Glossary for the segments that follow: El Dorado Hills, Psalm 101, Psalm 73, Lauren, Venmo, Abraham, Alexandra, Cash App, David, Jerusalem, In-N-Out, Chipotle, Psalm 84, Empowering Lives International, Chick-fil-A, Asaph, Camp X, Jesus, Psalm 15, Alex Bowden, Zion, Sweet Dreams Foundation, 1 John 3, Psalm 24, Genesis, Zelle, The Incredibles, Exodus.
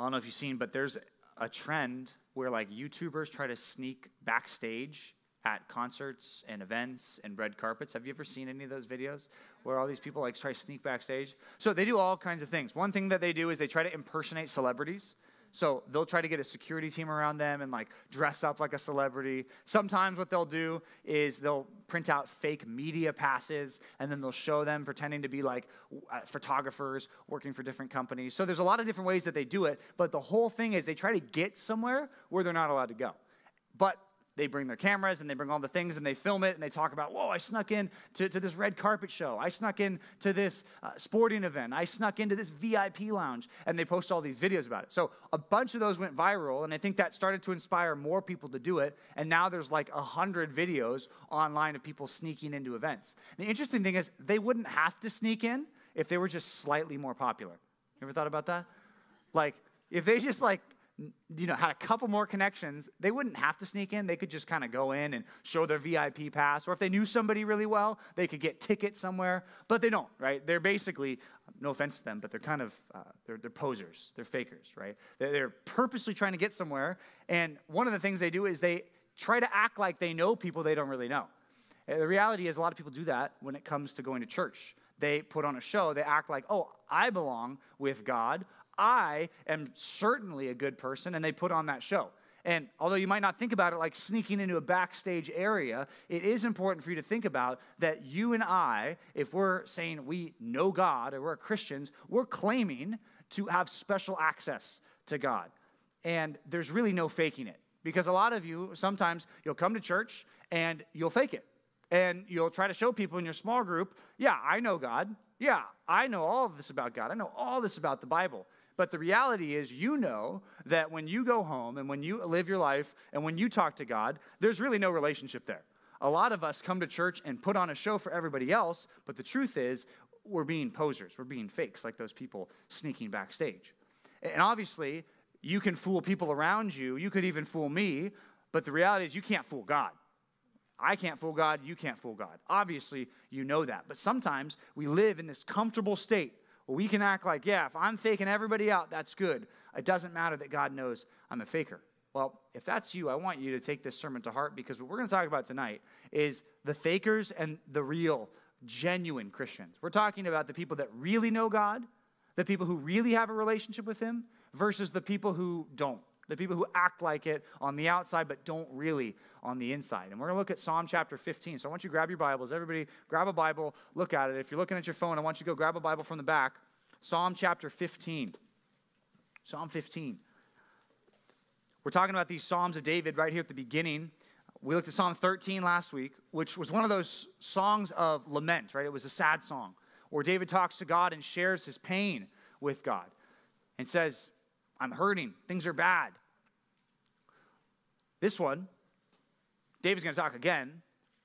I don't know if you've seen, but there's a trend where like YouTubers try to sneak backstage at concerts and events and red carpets. Have you ever seen any of those videos where all these people like try to sneak backstage? So they do all kinds of things. One thing that they do is they try to impersonate celebrities. So they'll try to get a security team around them and like dress up like a celebrity. Sometimes what they'll do is they'll print out fake media passes and then they'll show them pretending to be like photographers working for different companies. So there's a lot of different ways that they do it, but the whole thing is they try to get somewhere where they're not allowed to go. But they bring their cameras and they bring all the things and they film it and they talk about, whoa, I snuck in to this red carpet show. I snuck in to this sporting event. I snuck into this VIP lounge. And they post all these videos about it. So a bunch of those went viral. And I think that started to inspire more people to do it. And now there's like 100 videos online of people sneaking into events. And the interesting thing is they wouldn't have to sneak in if they were just slightly more popular. You ever thought about that? Like if they just like, you know, had a couple more connections, they wouldn't have to sneak in. They could just kind of go in and show their VIP pass. Or if they knew somebody really well, they could get tickets somewhere. But they don't, right? They're basically, no offense to them, but they're kind of, they're posers. They're fakers, right? They're purposely trying to get somewhere. And one of the things they do is they try to act like they know people they don't really know. And the reality is a lot of people do that when it comes to going to church. They put on a show. They act like, oh, I belong with God. I am certainly a good person, and they put on that show. And although you might not think about it like sneaking into a backstage area, it is important for you to think about that you and I, if we're saying we know God or we're Christians, we're claiming to have special access to God. And there's really no faking it, because a lot of you, sometimes you'll come to church and you'll fake it. And you'll try to show people in your small group, yeah, I know God. Yeah, I know all of this about God. I know all this about the Bible. But the reality is you know that when you go home and when you live your life and when you talk to God, there's really no relationship there. A lot of us come to church and put on a show for everybody else, but the truth is we're being posers. We're being fakes like those people sneaking backstage. And obviously, you can fool people around you. You could even fool me, but the reality is you can't fool God. I can't fool God. You can't fool God. Obviously, you know that. But sometimes we live in this comfortable state where we can act like, yeah, if I'm faking everybody out, that's good. It doesn't matter that God knows I'm a faker. Well, if that's you, I want you to take this sermon to heart, because what we're going to talk about tonight is the fakers and the real, genuine Christians. We're talking about the people that really know God, the people who really have a relationship with Him, versus the people who don't. The people who act like it on the outside but don't really on the inside. And we're going to look at Psalm chapter 15. So I want you to grab your Bibles. Everybody grab a Bible, look at it. If you're looking at your phone, I want you to go grab a Bible from the back. Psalm chapter 15. Psalm 15. We're talking about these Psalms of David right here at the beginning. We looked at Psalm 13 last week, which was one of those songs of lament, right? It was a sad song where David talks to God and shares his pain with God and says, I'm hurting. Things are bad. This one, David's going to talk again,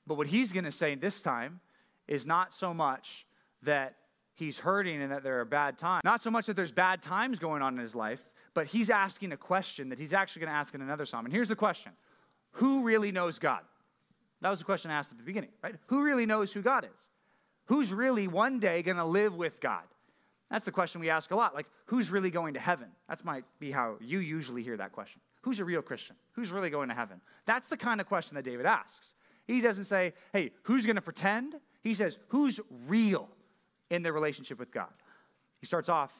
but what he's going to say this time is not so much that he's hurting and that there are bad times, not so much that there's bad times going on in his life, but he's asking a question that he's actually going to ask in another psalm. And here's the question. Who really knows God? That was the question I asked at the beginning, right? Who really knows who God is? Who's really one day going to live with God? That's the question we ask a lot, like, who's really going to heaven? That might be how you usually hear that question. Who's a real Christian? Who's really going to heaven? That's the kind of question that David asks. He doesn't say, hey, who's going to pretend? He says, who's real in their relationship with God? He starts off,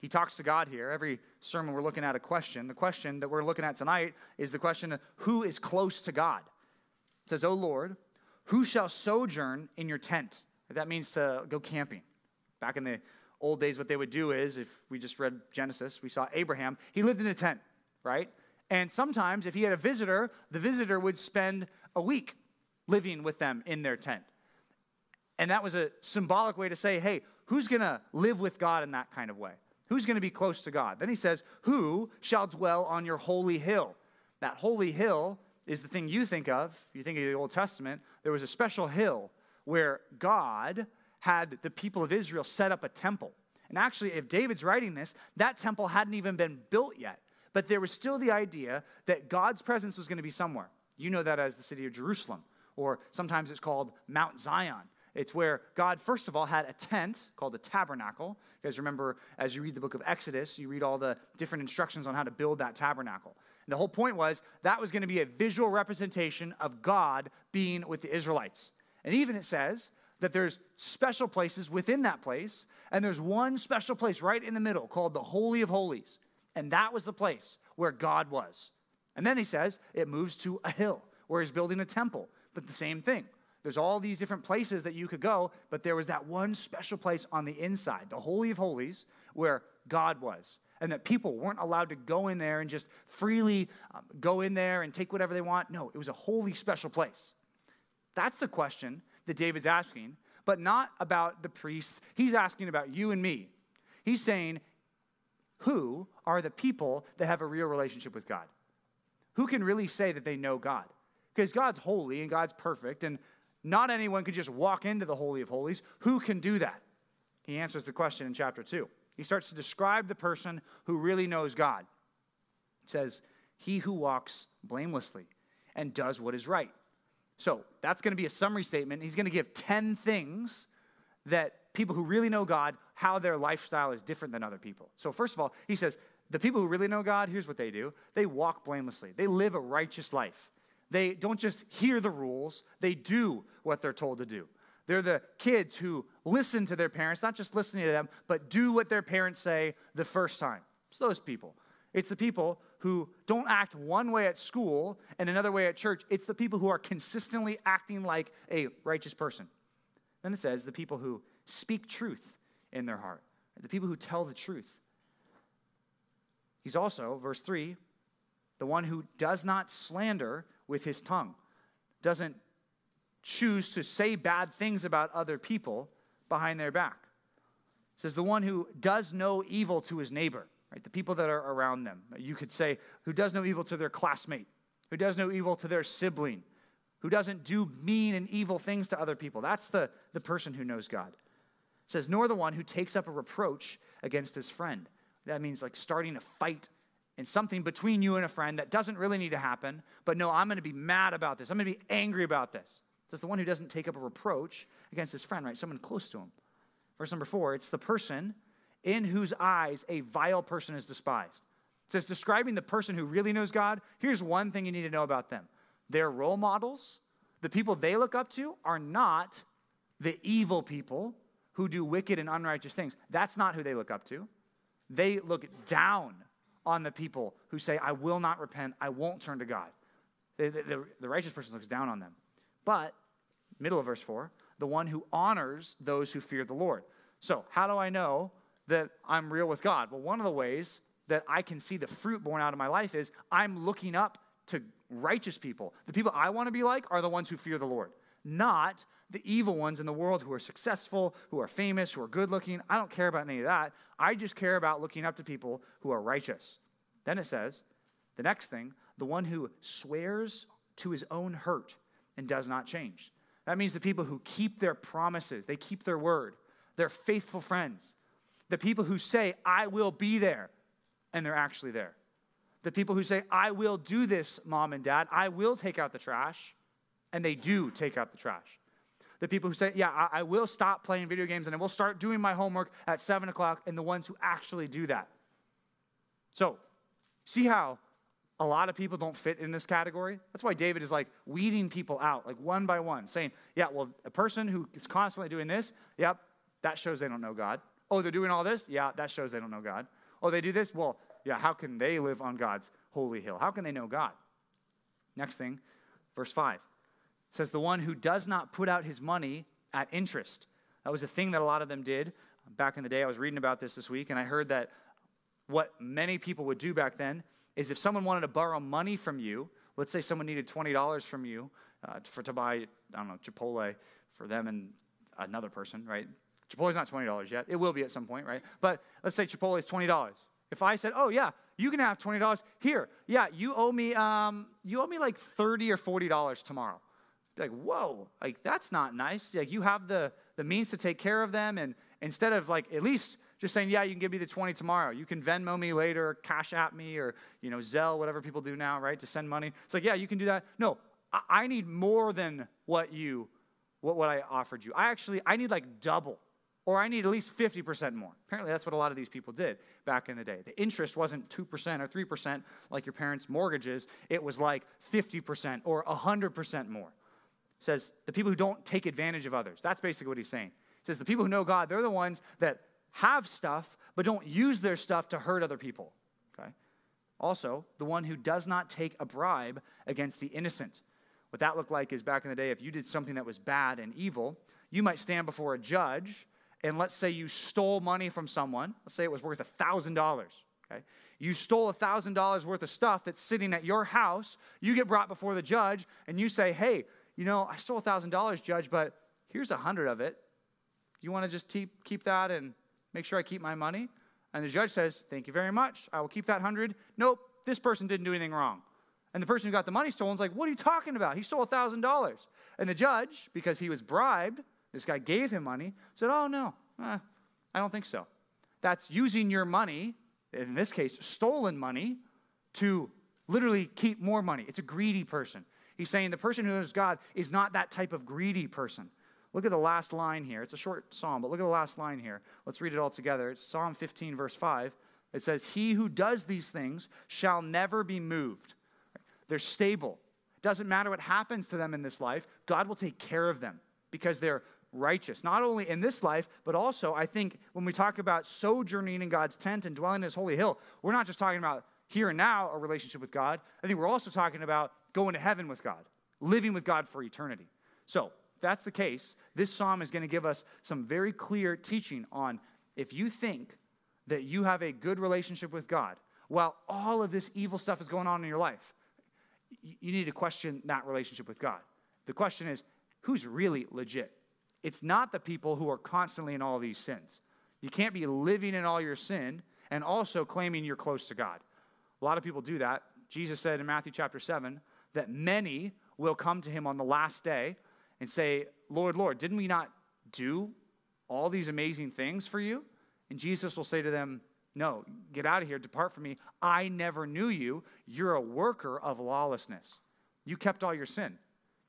he talks to God here. Every sermon we're looking at a question. The question that we're looking at tonight is the question of who is close to God. It says, O Lord, who shall sojourn in your tent? That means to go camping. Back in the old days, what they would do is, if we just read Genesis, we saw Abraham, he lived in a tent, right? And sometimes if he had a visitor, the visitor would spend a week living with them in their tent. And that was a symbolic way to say, hey, who's going to live with God in that kind of way? Who's going to be close to God? Then he says, who shall dwell on your holy hill? That holy hill is the thing you think of. You think of the Old Testament. There was a special hill where God had the people of Israel set up a temple. And actually, if David's writing this, that temple hadn't even been built yet. But there was still the idea that God's presence was going to be somewhere. You know that as the city of Jerusalem, or sometimes it's called Mount Zion. It's where God, first of all, had a tent called a tabernacle. You guys remember, as you read the book of Exodus, you read all the different instructions on how to build that tabernacle. And the whole point was that was going to be a visual representation of God being with the Israelites. And even it says that there's special places within that place, and there's one special place right in the middle called the Holy of Holies. And that was the place where God was. And then he says it moves to a hill where he's building a temple, but the same thing. There's all these different places that you could go, but there was that one special place on the inside, the Holy of Holies, where God was, and that people weren't allowed to go in there and just freely go in there and take whatever they want. No, it was a holy special place. That's the question that David's asking, but not about the priests. He's asking about you and me. He's saying, who are the people that have a real relationship with God? Who can really say that they know God? Because God's holy and God's perfect, and not anyone could just walk into the Holy of Holies. Who can do that? He answers the question in chapter 2. He starts to describe the person who really knows God. It says, he who walks blamelessly and does what is right. So that's going to be a summary statement. He's going to give 10 things that people who really know God, how their lifestyle is different than other people. So first of all, he says, the people who really know God, here's what they do. They walk blamelessly. They live a righteous life. They don't just hear the rules, they do what they're told to do. They're the kids who listen to their parents, not just listening to them, but do what their parents say the first time. It's those people. It's the people who don't act one way at school and another way at church. It's the people who are consistently acting like a righteous person. Then it says the people who speak truth in their heart, the people who tell the truth. He's also, verse 3, the one who does not slander with his tongue, doesn't choose to say bad things about other people behind their back. It says the one who does no evil to his neighbor, right? The people that are around them. You could say who does no evil to their classmate, who does no evil to their sibling, who doesn't do mean and evil things to other people. That's the person who knows God. It says, nor the one who takes up a reproach against his friend. That means like starting a fight and something between you and a friend that doesn't really need to happen, but no, I'm going to be mad about this. I'm going to be angry about this. It's the one who doesn't take up a reproach against his friend, right? Someone close to him. Verse number 4, it's the person in whose eyes a vile person is despised. It says, describing the person who really knows God, here's one thing you need to know about them. Their role models, the people they look up to, are not the evil people who do wicked and unrighteous things. That's not who they look up to. They look down on the people who say, I will not repent, I won't turn to God. The righteous person looks down on them. But, middle of verse 4, the one who honors those who fear the Lord. So, how do I know that I'm real with God? Well, one of the ways that I can see the fruit born out of my life is I'm looking up to righteous people. The people I want to be like are the ones who fear the Lord, not the evil ones in the world who are successful, who are famous, who are good looking. I don't care about any of that. I just care about looking up to people who are righteous. Then it says, the next thing, the one who swears to his own hurt and does not change. That means the people who keep their promises, they keep their word, they're faithful friends. The people who say, I will be there, and they're actually there. The people who say, I will do this, mom and dad, I will take out the trash, and they do take out the trash. The people who say, yeah, I will stop playing video games and I will start doing my homework at 7 o'clock, and the ones who actually do that. So, see how a lot of people don't fit in this category? That's why David is like weeding people out, like one by one, saying, yeah, well, a person who is constantly doing this, yep, that shows they don't know God. Oh, they're doing all this? Yeah, that shows they don't know God. Oh, they do this? Well, yeah, how can they live on God's holy hill? How can they know God? Next thing, verse 5. It says the one who does not put out his money at interest. That was a thing that a lot of them did back in the day. I was reading about this week, and I heard that what many people would do back then is if someone wanted to borrow money from you, let's say someone needed $20 from you to buy, I don't know, Chipotle for them and another person, right? Chipotle's not $20 yet. It will be at some point, right? But let's say Chipotle is $20. If I said, oh, yeah, you can have $20 here. Yeah, you owe me like $30 or $40 tomorrow. Like, whoa, like that's not nice. Like you have the means to take care of them. And instead of like at least just saying, yeah, you can give me the 20 tomorrow. You can Venmo me later, Cash App me, or, you know, Zelle, whatever people do now, right? To send money. It's like, yeah, you can do that. No, I need more than what you what I offered you. I need like double, or I need at least 50% more. Apparently that's what a lot of these people did back in the day. The interest wasn't 2% or 3% like your parents' mortgages. It was like 50% or 100% more. It says the people who don't take advantage of others. That's basically what he's saying. It says the people who know God, they're the ones that have stuff but don't use their stuff to hurt other people. Okay. Also, the one who does not take a bribe against the innocent. What that looked like is back in the day, if you did something that was bad and evil, you might stand before a judge, and let's say you stole money from someone. Let's say it was worth $1,000, okay? You stole $1,000 worth of stuff that's sitting at your house. You get brought before the judge, and you say, hey, you know, I stole $1,000, judge, but here's 100 of it. You want to just keep that and make sure I keep my money? And the judge says, thank you very much. I will keep that 100. Nope, this person didn't do anything wrong. And the person who got the money stolen is like, what are you talking about? He stole $1,000. And the judge, because he was bribed, this guy gave him money, said, oh, no, I don't think so. That's using your money, in this case, stolen money, to literally keep more money. It's a greedy person. He's saying the person who knows God is not that type of greedy person. Look at the last line here. It's a short psalm, but look at the last line here. Let's read it all together. It's Psalm 15, verse 5. It says, he who does these things shall never be moved. They're stable. It doesn't matter what happens to them in this life. God will take care of them because they're righteous. Not only in this life, but also I think when we talk about sojourning in God's tent and dwelling in his holy hill, we're not just talking about here and now a relationship with God. I think we're also talking about going to heaven with God, living with God for eternity. So if that's the case, this psalm is going to give us some very clear teaching on if you think that you have a good relationship with God while all of this evil stuff is going on in your life, you need to question that relationship with God. The question is, who's really legit? It's not the people who are constantly in all these sins. You can't be living in all your sin and also claiming you're close to God. A lot of people do that. Jesus said in Matthew chapter 7 that many will come to him on the last day and say, Lord, Lord, didn't we not do all these amazing things for you? And Jesus will say to them, no, get out of here, depart from me. I never knew you. You're a worker of lawlessness. You kept all your sin.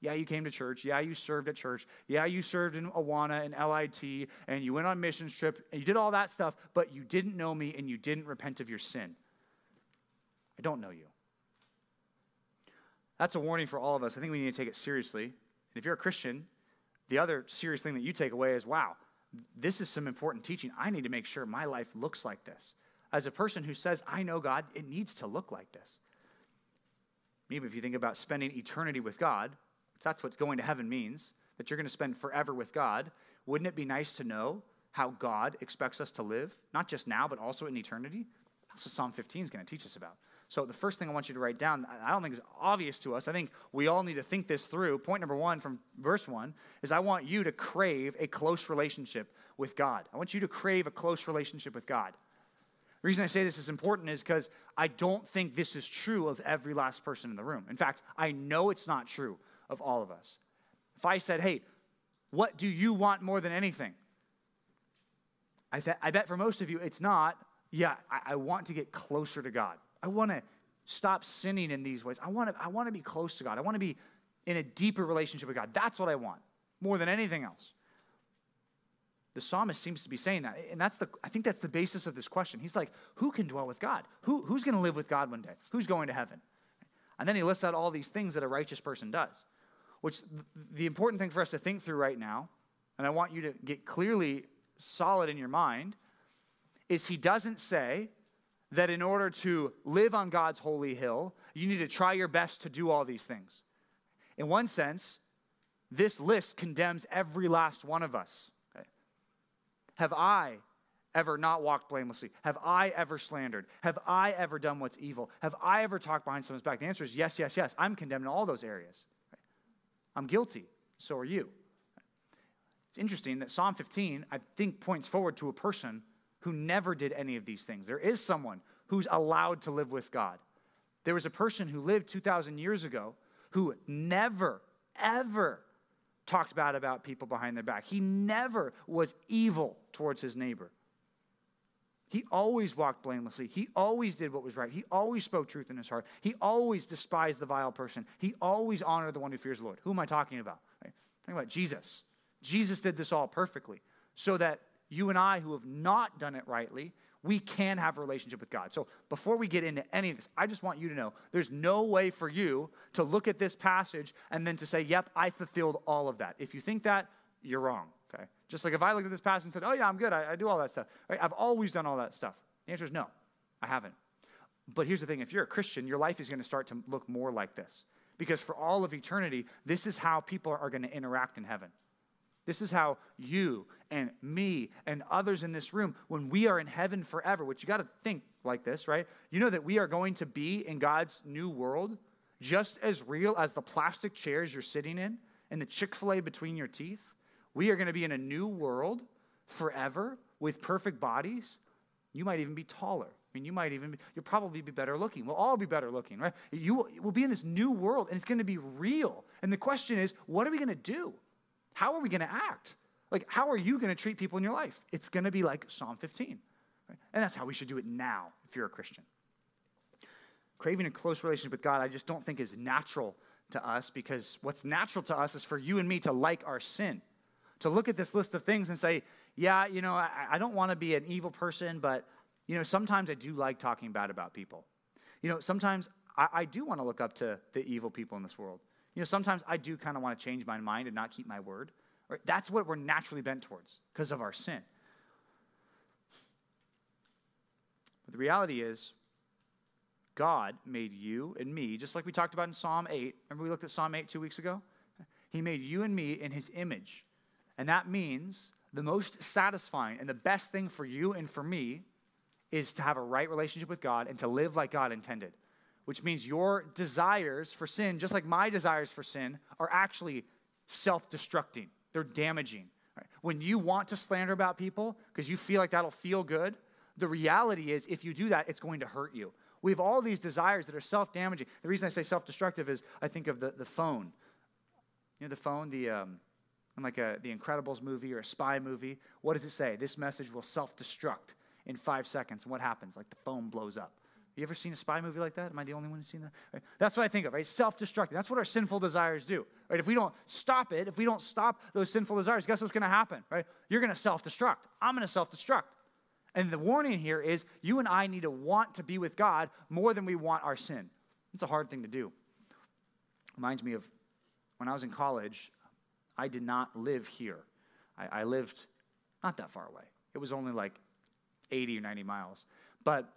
Yeah, you came to church. Yeah, you served at church. Yeah, you served in Awana and LIT, and you went on a missions trip, and you did all that stuff, but you didn't know me, and you didn't repent of your sin. I don't know you. That's a warning for all of us. I think we need to take it seriously. And if you're a Christian, the other serious thing that you take away is, wow, this is some important teaching. I need to make sure my life looks like this. As a person who says, I know God, it needs to look like this. Even if you think about spending eternity with God, that's what going to heaven means, that you're going to spend forever with God. Wouldn't it be nice to know how God expects us to live, not just now, but also in eternity? That's what Psalm 15 is going to teach us about. So the first thing I want you to write down, I don't think is obvious to us. I think we all need to think this through. Point number one from verse 1 is I want you to crave a close relationship with God. I want you to crave a close relationship with God. The reason I say this is important is because I don't think this is true of every last person in the room. In fact, I know it's not true of all of us. If I said, hey, what do you want more than anything? I bet for most of you it's not, yeah, I want to get closer to God. I want to stop sinning in these ways. I want to be close to God. I want to be in a deeper relationship with God. That's what I want more than anything else. The psalmist seems to be saying that, and I think that's the basis of this question. He's like, who can dwell with God? Who's going to live with God one day? Who's going to heaven? And then he lists out all these things that a righteous person does, which the important thing for us to think through right now, and I want you to get clearly solid in your mind, is he doesn't say that in order to live on God's holy hill, you need to try your best to do all these things. In one sense, this list condemns every last one of us. Okay? Have I ever not walked blamelessly? Have I ever slandered? Have I ever done what's evil? Have I ever talked behind someone's back? The answer is yes, yes, yes. I'm condemned in all those areas. Right? I'm guilty. So are you. Right? It's interesting that Psalm 15, I think, points forward to a person who never did any of these things. There is someone who's allowed to live with God. There was a person who lived 2,000 years ago who never, ever talked bad about people behind their back. He never was evil towards his neighbor. He always walked blamelessly. He always did what was right. He always spoke truth in his heart. He always despised the vile person. He always honored the one who fears the Lord. Who am I talking about? Right? Think about Jesus. Jesus did this all perfectly so that you and I who have not done it rightly, we can have a relationship with God. So before we get into any of this, I just want you to know there's no way for you to look at this passage and then to say, yep, I fulfilled all of that. If you think that, you're wrong, okay? Just like if I looked at this passage and said, oh yeah, I'm good, I do all that stuff, right? I've always done all that stuff. The answer is no, I haven't. But here's the thing, if you're a Christian, your life is gonna start to look more like this, because for all of eternity, this is how people are gonna interact in heaven. This is how you and me and others in this room, when we are in heaven forever, which you got to think like this, right? You know that we are going to be in God's new world just as real as the plastic chairs you're sitting in and the Chick-fil-A between your teeth. We are going to be in a new world forever with perfect bodies. You might even be taller. I mean, you'll probably be better looking. We'll all be better looking, right? You will be in this new world, and it's going to be real. And the question is, what are we going to do? How are we going to act? Like, how are you going to treat people in your life? It's going to be like Psalm 15. Right? And that's how we should do it now if you're a Christian. Craving a close relationship with God, I just don't think is natural to us, because what's natural to us is for you and me to like our sin, to look at this list of things and say, yeah, you know, I don't want to be an evil person, but, you know, sometimes I do like talking bad about people. You know, sometimes I do want to look up to the evil people in this world. You know, sometimes I do kind of want to change my mind and not keep my word. Right? That's what we're naturally bent towards because of our sin. But the reality is, God made you and me, just like we talked about in Psalm 8. Remember we looked at Psalm 8 2 weeks ago? He made you and me in his image. And that means the most satisfying and the best thing for you and for me is to have a right relationship with God and to live like God intended, which means your desires for sin, just like my desires for sin, are actually self-destructing. They're damaging. Right? When you want to slander about people because you feel like that'll feel good, the reality is if you do that, it's going to hurt you. We have all these desires that are self-damaging. The reason I say self-destructive is I think of the phone. You know the phone, The Incredibles movie or a spy movie. What does it say? This message will self-destruct in 5 seconds. And what happens? Like the phone blows up. You ever seen a spy movie like that? Am I the only one who's seen that? Right? That's what I think of, right? Self-destructing. That's what our sinful desires do, right? If we don't stop it, if we don't stop those sinful desires, guess what's going to happen, right? You're going to self-destruct. I'm going to self-destruct. And the warning here is you and I need to want to be with God more than we want our sin. It's a hard thing to do. Reminds me of when I was in college, I did not live here. I lived not that far away. It was only like 80 or 90 miles. But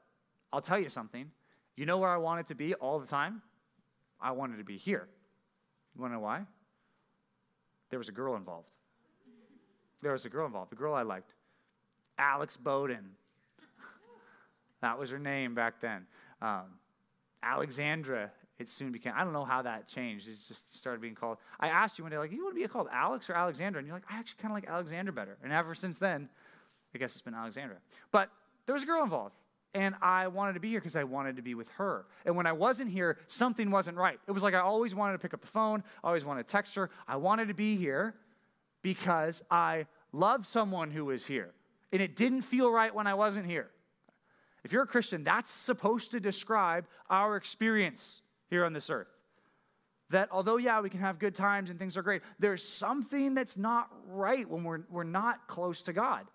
I'll tell you something. You know where I wanted to be all the time? I wanted to be here. You want to know why? There was a girl involved. The girl I liked. Alex Bowden. That was her name back then. Alexandra, it soon became. I don't know how that changed. It just started being called. I asked you one day, like, you want to be called Alex or Alexandra? And you're like, I actually kind of like Alexandra better. And ever since then, I guess it's been Alexandra. But there was a girl involved. And I wanted to be here because I wanted to be with her. And when I wasn't here, something wasn't right. It was like I always wanted to pick up the phone. I always wanted to text her. I wanted to be here because I loved someone who was here. And it didn't feel right when I wasn't here. If you're a Christian, that's supposed to describe our experience here on this earth. That although, yeah, we can have good times and things are great, there's something that's not right when we're not close to God.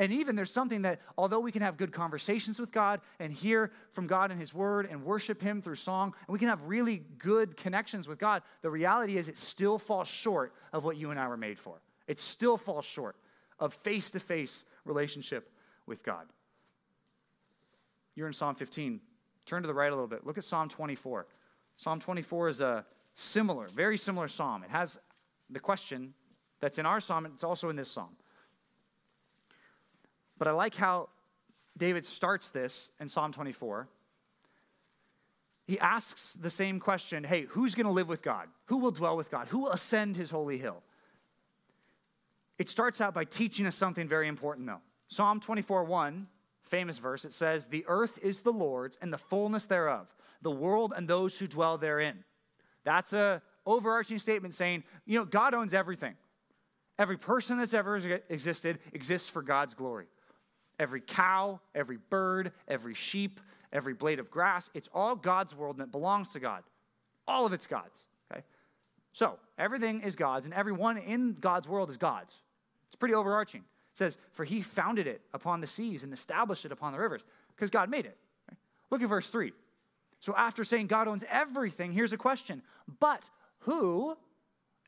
And even there's something that, although we can have good conversations with God and hear from God in his word and worship him through song, and we can have really good connections with God, the reality is it still falls short of what you and I were made for. It still falls short of face-to-face relationship with God. You're in Psalm 15. Turn to the right a little bit. Look at Psalm 24. Psalm 24 is a similar, very similar psalm. It has the question that's in our psalm, and it's also in this psalm. But I like how David starts this in Psalm 24. He asks the same question, hey, who's going to live with God? Who will dwell with God? Who will ascend his holy hill? It starts out by teaching us something very important, though. Psalm 24:1, famous verse, it says, the earth is the Lord's and the fullness thereof, the world and those who dwell therein. That's an overarching statement saying, you know, God owns everything. Every person that's ever existed exists for God's glory. Every cow, every bird, every sheep, every blade of grass, it's all God's world and it belongs to God. All of it's God's, okay? So everything is God's, and everyone in God's world is God's. It's pretty overarching. It says, for he founded it upon the seas and established it upon the rivers, because God made it. Right? Look at verse 3. So after saying God owns everything, here's a question. But who,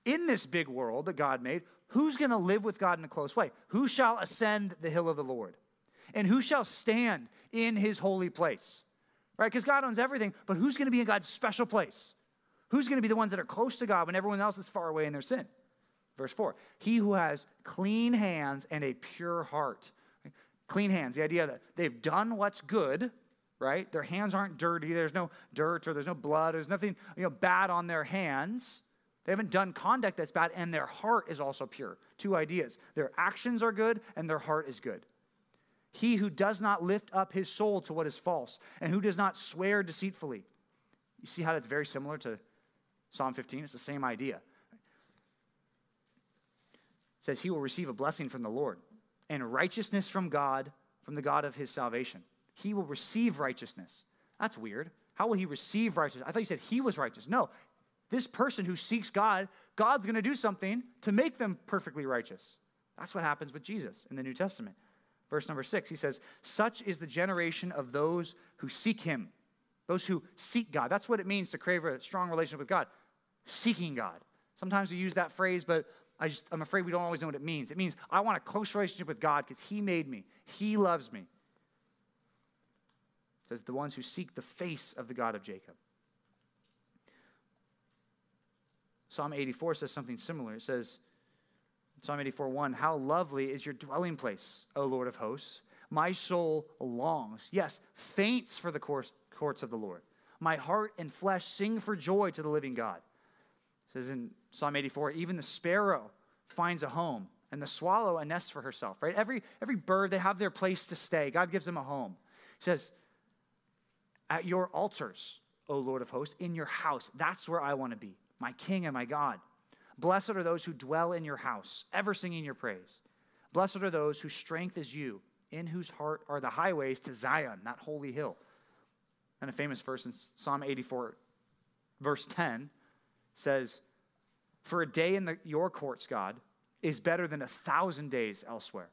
in this big world that God made, who's going to live with God in a close way? Who shall ascend the hill of the Lord? And who shall stand in his holy place? Right? Because God owns everything, but who's going to be in God's special place? Who's going to be the ones that are close to God when everyone else is far away in their sin? Verse 4, he who has clean hands and a pure heart. Right? Clean hands, the idea that they've done what's good, right? Their hands aren't dirty. There's no dirt or there's no blood. There's nothing bad on their hands. They haven't done conduct that's bad, and their heart is also pure. Two ideas. Their actions are good, and their heart is good. He who does not lift up his soul to what is false, and who does not swear deceitfully. You see how that's very similar to Psalm 15? It's the same idea. It says he will receive a blessing from the Lord and righteousness from God, from the God of his salvation. He will receive righteousness. That's weird. How will he receive righteousness? I thought you said he was righteous. No, this person who seeks God, God's going to do something to make them perfectly righteous. That's what happens with Jesus in the New Testament. Verse number 6, he says, such is the generation of those who seek him. Those who seek God. That's what it means to crave a strong relationship with God. Seeking God. Sometimes we use that phrase, but I'm afraid we don't always know what it means. It means I want a close relationship with God because he made me. He loves me. It says the ones who seek the face of the God of Jacob. Psalm 84 says something similar. It says, Psalm 84:1, how lovely is your dwelling place, O Lord of hosts. My soul longs, yes, faints for the courts of the Lord. My heart and flesh sing for joy to the living God. It says in Psalm 84, even the sparrow finds a home and the swallow a nest for herself, right? Every bird, they have their place to stay. God gives them a home. It says, at your altars, O Lord of hosts, in your house, that's where I want to be, my King and my God. Blessed are those who dwell in your house, ever singing your praise. Blessed are those whose strength is you, in whose heart are the highways to Zion, that holy hill. And a famous verse in Psalm 84, verse 10, says, for a day in your courts, God, is better than 1,000 days elsewhere.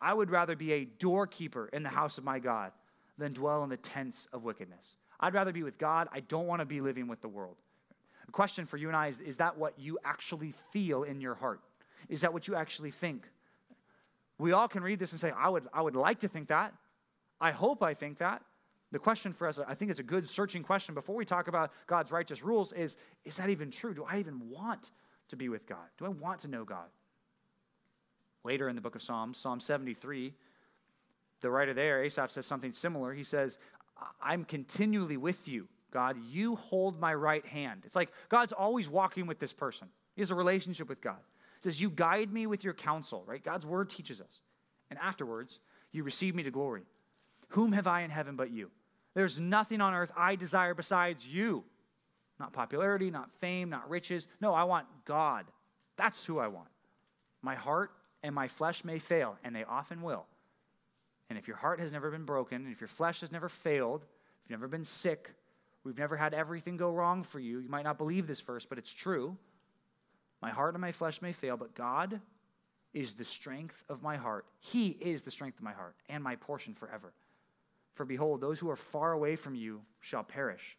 I would rather be a doorkeeper in the house of my God than dwell in the tents of wickedness. I'd rather be with God. I don't want to be living with the world. The question for you and I is that what you actually feel in your heart? Is that what you actually think? We all can read this and say, I would like to think that. I hope I think that. The question for us, I think it's a good searching question before we talk about God's righteous rules is that even true? Do I even want to be with God? Do I want to know God? Later in the book of Psalms, Psalm 73, the writer there, Asaph, says something similar. He says, I'm continually with you, God. You hold my right hand. It's like God's always walking with this person. He has a relationship with God. It says, you guide me with your counsel, right? God's word teaches us. And afterwards, you receive me to glory. Whom have I in heaven but you? There's nothing on earth I desire besides you. Not popularity, not fame, not riches. No, I want God. That's who I want. My heart and my flesh may fail, and they often will. And if your heart has never been broken, and if your flesh has never failed, if you've never been sick, we've never had everything go wrong for you. You might not believe this verse, but it's true. My heart and my flesh may fail, but God is the strength of my heart. He is the strength of my heart and my portion forever. For behold, those who are far away from you shall perish.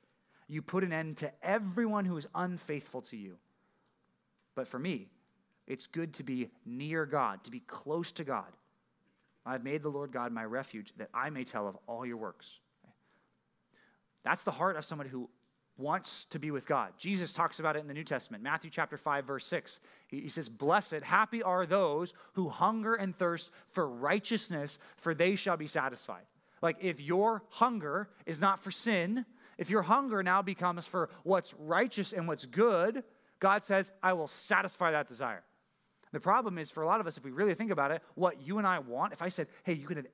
You put an end to everyone who is unfaithful to you. But for me, it's good to be near God, to be close to God. I've made the Lord God my refuge, that I may tell of all your works. That's the heart of someone who wants to be with God. Jesus talks about it in the New Testament. Matthew chapter 5, verse 6. He says, blessed, happy are those who hunger and thirst for righteousness, for they shall be satisfied. Like if your hunger is not for sin, if your hunger now becomes for what's righteous and what's good, God says, I will satisfy that desire. The problem is for a lot of us, if we really think about it, what you and I want, if I said, hey, you can have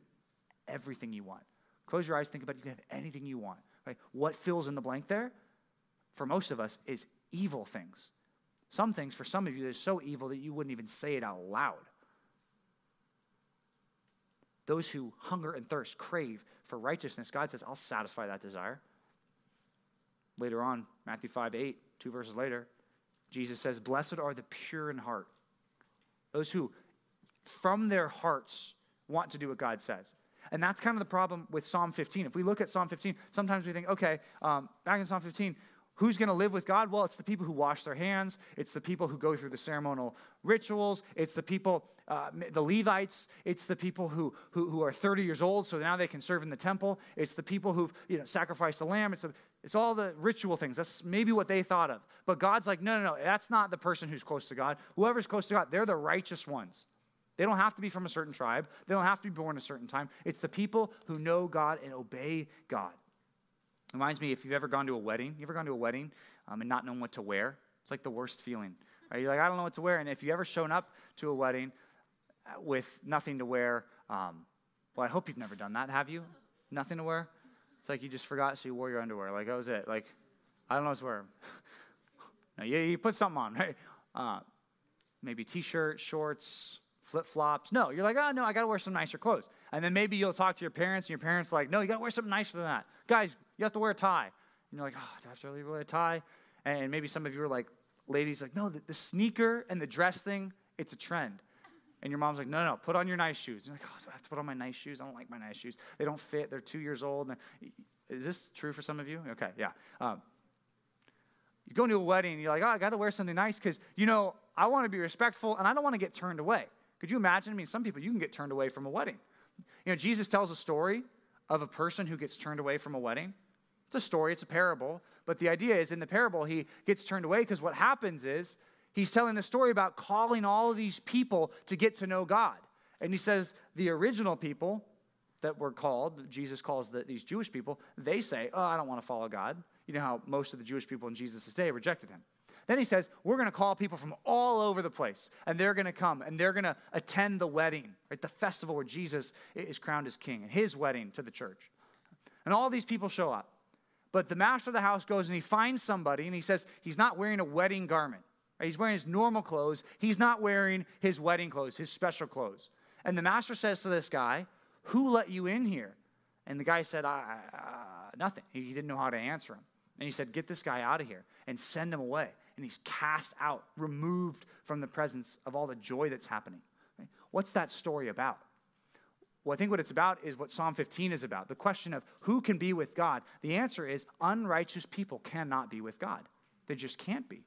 everything you want. Close your eyes, think about it, you can have anything you want. Right? What fills in the blank there, for most of us, is evil things. Some things, for some of you, they're so evil that you wouldn't even say it out loud. Those who hunger and thirst, crave for righteousness, God says, I'll satisfy that desire. Later on, Matthew 5:8, 2 verses later, Jesus says, blessed are the pure in heart, those who from their hearts want to do what God says. And that's kind of the problem with Psalm 15. If we look at Psalm 15, sometimes we think, okay, back in Psalm 15, who's going to live with God? Well, it's the people who wash their hands. It's the people who go through the ceremonial rituals. It's the people, the Levites. It's the people who are 30 years old, so now they can serve in the temple. It's the people who've sacrificed a lamb. It's all the ritual things. That's maybe what they thought of. But God's like, no, that's not the person who's close to God. Whoever's close to God, they're the righteous ones. They don't have to be from a certain tribe. They don't have to be born a certain time. It's the people who know God and obey God. Reminds me, if you've ever gone to a wedding, and not known what to wear? It's like the worst feeling, right? You're like, I don't know what to wear. And if you've ever shown up to a wedding with nothing to wear, well, I hope you've never done that, have you? Nothing to wear? It's like you just forgot, so you wore your underwear. Like, that was it. Like, I don't know what to wear. No, you put something on, right? Maybe T-shirt, shorts, flip-flops. No, you're like, oh, no, I got to wear some nicer clothes. And then maybe you'll talk to your parents, and your parents are like, no, you got to wear something nicer than that. Guys, you have to wear a tie. And you're like, oh, do I have to really wear a tie? And maybe some of you are like, ladies, like, no, the sneaker and the dress thing, it's a trend. And your mom's like, no, put on your nice shoes. And you're like, oh, do I have to put on my nice shoes? I don't like my nice shoes. They don't fit. They're 2 years old. Is this true for some of you? Okay, yeah. You go to a wedding, and you're like, oh, I got to wear something nice because, I want to be respectful, and I don't want to get turned away. Could you imagine? I mean, some people, you can get turned away from a wedding. Jesus tells a story of a person who gets turned away from a wedding. It's a story. It's a parable. But the idea is in the parable, he gets turned away because what happens is he's telling the story about calling all of these people to get to know God. And he says the original people that were called, Jesus calls these Jewish people, they say, oh, I don't want to follow God. You know how most of the Jewish people in Jesus' day rejected him. Then he says, we're going to call people from all over the place, and they're going to come, and they're going to attend the wedding, right? The festival where Jesus is crowned as king, and his wedding to the church. And all these people show up. But the master of the house goes and he finds somebody, and he says he's not wearing a wedding garment, right? He's wearing his normal clothes. He's not wearing his wedding clothes, his special clothes. And the master says to this guy, who let you in here? And the guy said, nothing. He didn't know how to answer him. And he said, get this guy out of here and send him away. And he's cast out, removed from the presence of all the joy that's happening. Right? What's that story about? Well, I think what it's about is what Psalm 15 is about, the question of who can be with God. The answer is unrighteous people cannot be with God. They just can't be.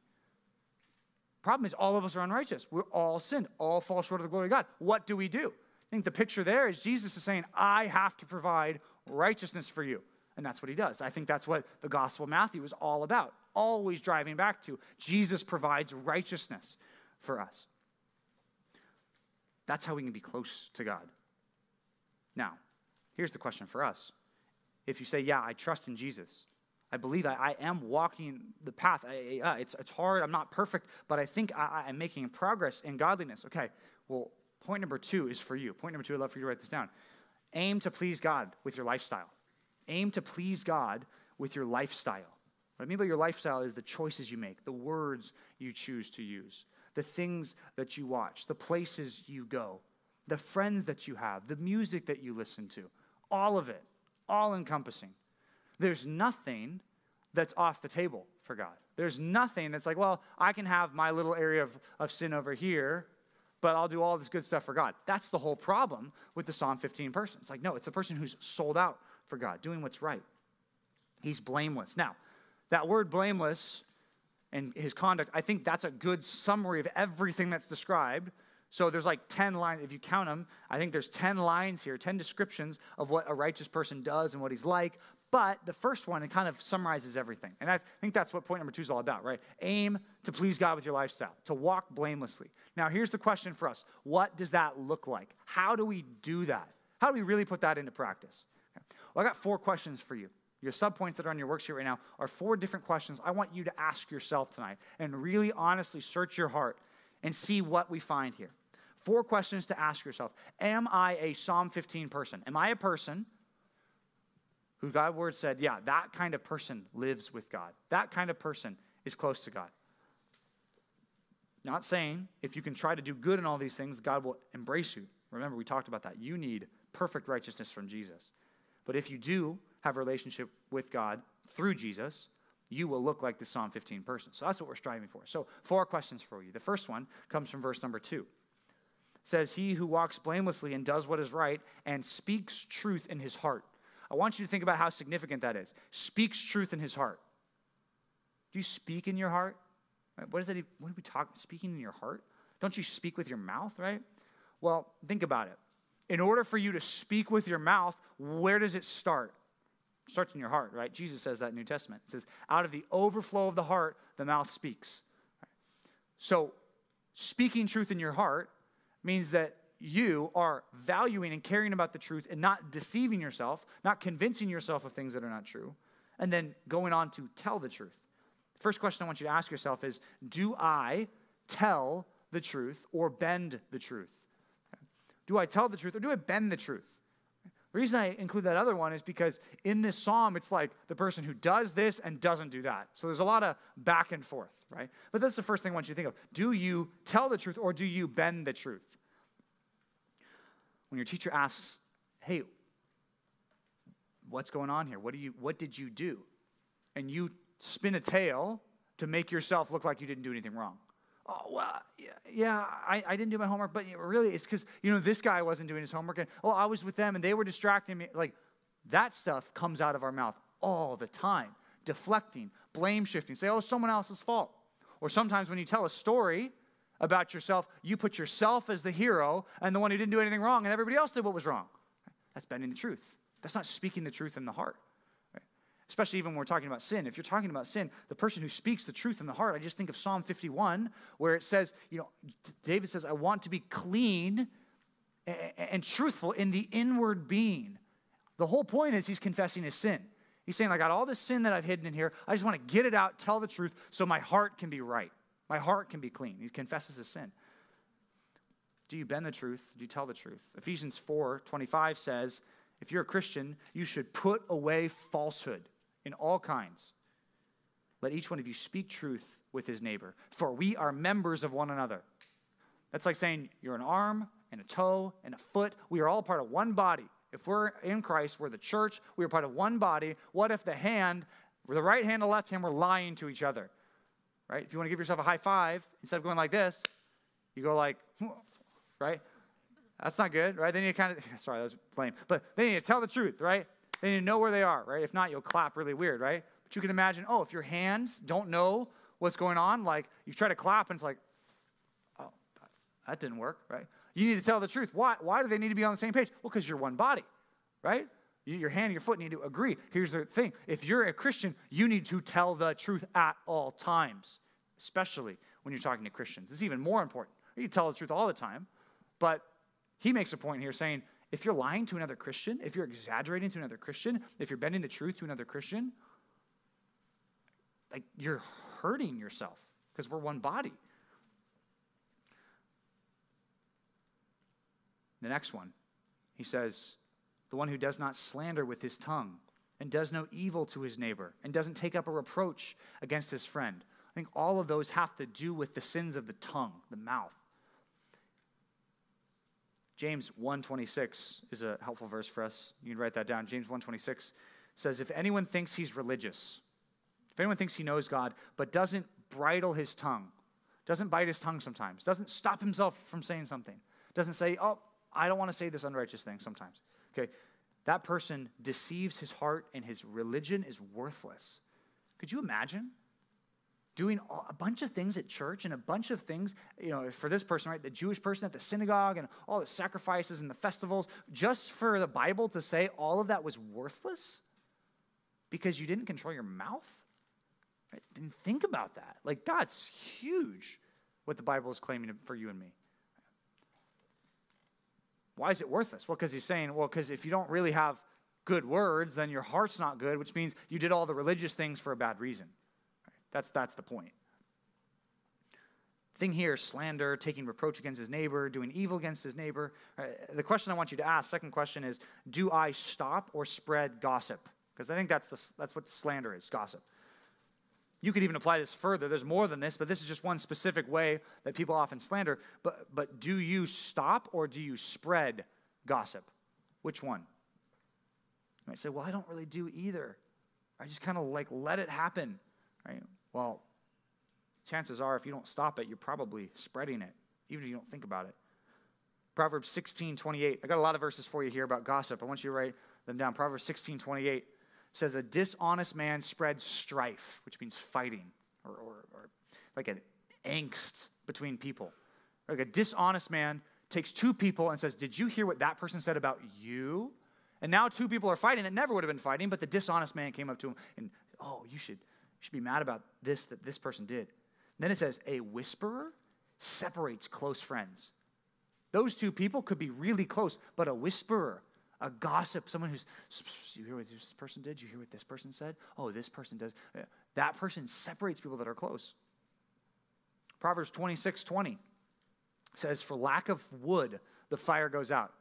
Problem is all of us are unrighteous. We're all sinned, all fall short of the glory of God. What do we do? I think the picture there is Jesus is saying, I have to provide righteousness for you. And that's what he does. I think that's what the Gospel of Matthew is all about, always driving back to. Jesus provides righteousness for us. That's how we can be close to God. Now, here's the question for us. If you say, yeah, I trust in Jesus, I believe I am walking the path. It's hard, I'm not perfect, but I think I am making progress in godliness. Okay, well, point number two is for you. Point number two, I'd love for you to write this down. Aim to please God with your lifestyle. Aim to please God with your lifestyle. What I mean by your lifestyle is the choices you make, the words you choose to use, the things that you watch, the places you go, the friends that you have, the music that you listen to, all of it, all encompassing. There's nothing that's off the table for God. There's nothing that's like, well, I can have my little area of sin over here, but I'll do all this good stuff for God. That's the whole problem with the Psalm 15 person. It's like, no, it's a person who's sold out for God, doing what's right. He's blameless. Now, that word blameless and his conduct, I think that's a good summary of everything that's described. So there's like 10 lines, if you count them, I think there's 10 lines here, 10 descriptions of what a righteous person does and what he's like. But the first one, it kind of summarizes everything. And I think that's what point number 2 is all about, right? Aim to please God with your lifestyle, to walk blamelessly. Now, here's the question for us. What does that look like? How do we do that? How do we really put that into practice? Well, I got 4 questions for you. Your subpoints that are on your worksheet right now are 4 different questions I want you to ask yourself tonight and really honestly search your heart and see what we find here. 4 questions to ask yourself. Am I a Psalm 15 person? Am I a person who God's word said, yeah, that kind of person lives with God. That kind of person is close to God. Not saying if you can try to do good in all these things, God will embrace you. Remember, we talked about that. You need perfect righteousness from Jesus. But if you do have a relationship with God through Jesus, you will look like the Psalm 15 person. So that's what we're striving for. So 4 questions for you. The first one comes from verse number 2. It says, he who walks blamelessly and does what is right and speaks truth in his heart. I want you to think about how significant that is. Speaks truth in his heart. Do you speak in your heart? What is that? What are we talking? Speaking in your heart? Don't you speak with your mouth, right? Well, think about it. In order for you to speak with your mouth, where does it start? It starts in your heart, right? Jesus says that in the New Testament. It says, out of the overflow of the heart, the mouth speaks. So speaking truth in your heart means that you are valuing and caring about the truth and not deceiving yourself, not convincing yourself of things that are not true, and then going on to tell the truth. First question I want you to ask yourself is, do I tell the truth or bend the truth? Do I tell the truth or do I bend the truth? The reason I include that other one is because in this psalm, it's like the person who does this and doesn't do that. So there's a lot of back and forth, right? But that's the first thing I want you to think of. Do you tell the truth or do you bend the truth? When your teacher asks, hey, what's going on here? What did you do? And you spin a tale to make yourself look like you didn't do anything wrong. Oh, well, I didn't do my homework, but really it's because, this guy wasn't doing his homework, and, I was with them, and they were distracting me. Like, that stuff comes out of our mouth all the time, deflecting, blame shifting. Say, it's someone else's fault. Or sometimes when you tell a story about yourself, you put yourself as the hero and the one who didn't do anything wrong, and everybody else did what was wrong. That's bending the truth. That's not speaking the truth in the heart. Especially even when we're talking about sin. If you're talking about sin, the person who speaks the truth in the heart, I just think of Psalm 51, where it says, David says, I want to be clean and truthful in the inward being. The whole point is he's confessing his sin. He's saying, I got all this sin that I've hidden in here. I just want to get it out, tell the truth, so my heart can be right. My heart can be clean. He confesses his sin. Do you bend the truth? Do you tell the truth? Ephesians 4:25 says, if you're a Christian, you should put away falsehood in all kinds. Let each one of you speak truth with his neighbor, for we are members of one another. That's like saying you're an arm and a toe and a foot. We are all part of one body. If we're in Christ, we're the church. We are part of one body. What if the right hand and the left hand were lying to each other? Right? If you want to give yourself a high five, instead of going like this, you go like, right? That's not good, right? They need to sorry, that was lame. But they need to tell the truth, right? They need to know where they are, right? If not, you'll clap really weird, right? But you can imagine, if your hands don't know what's going on, like you try to clap and it's like, that didn't work, right? You need to tell the truth. Why do they need to be on the same page? Well, because you're one body, right? Your hand and your foot need to agree. Here's the thing. If you're a Christian, you need to tell the truth at all times, especially when you're talking to Christians. It's even more important. You tell the truth all the time, but he makes a point here saying, if you're lying to another Christian, if you're exaggerating to another Christian, if you're bending the truth to another Christian, like you're hurting yourself because we're one body. The next one, he says, the one who does not slander with his tongue and does no evil to his neighbor and doesn't take up a reproach against his friend. I think all of those have to do with the sins of the tongue, the mouth. James 1:26 is a helpful verse for us. You can write that down. James 1:26 says, if anyone thinks he's religious, if anyone thinks he knows God, but doesn't bridle his tongue, doesn't bite his tongue sometimes, doesn't stop himself from saying something, doesn't say, I don't want to say this unrighteous thing sometimes. Okay, that person deceives his heart and his religion is worthless. Could you imagine doing a bunch of things at church and a bunch of things, for this person, right, the Jewish person at the synagogue and all the sacrifices and the festivals, just for the Bible to say all of that was worthless because you didn't control your mouth? Right? Didn't think about that. Like, that's huge what the Bible is claiming for you and me. Why is it worthless? Well, because he's saying, because if you don't really have good words, then your heart's not good, which means you did all the religious things for a bad reason. That's the point. Thing here, slander, taking reproach against his neighbor, doing evil against his neighbor. The question I want you to ask, second question is, do I stop or spread gossip? Because I think that's what slander is, gossip. You could even apply this further. There's more than this, but this is just one specific way that people often slander. But do you stop or do you spread gossip? Which one? You might say, I don't really do either. I just kind of let it happen. right? Well, chances are if you don't stop it, you're probably spreading it, even if you don't think about it. Proverbs 16:28. I got a lot of verses for you here about gossip. I want you to write them down. Proverbs 16:28 says, a dishonest man spreads strife, which means fighting or like an angst between people. Like a dishonest man takes two people and says, did you hear what that person said about you? And now two people are fighting that never would have been fighting, but the dishonest man came up to him and, oh, you should be mad about this that this person did. And then it says, a whisperer separates close friends. Those two people could be really close, but a whisperer, a gossip, someone who's, you hear what this person did? You hear what this person said? Oh, this person does. That person separates people that are close. Proverbs 26:20 says, for lack of wood, the fire goes out.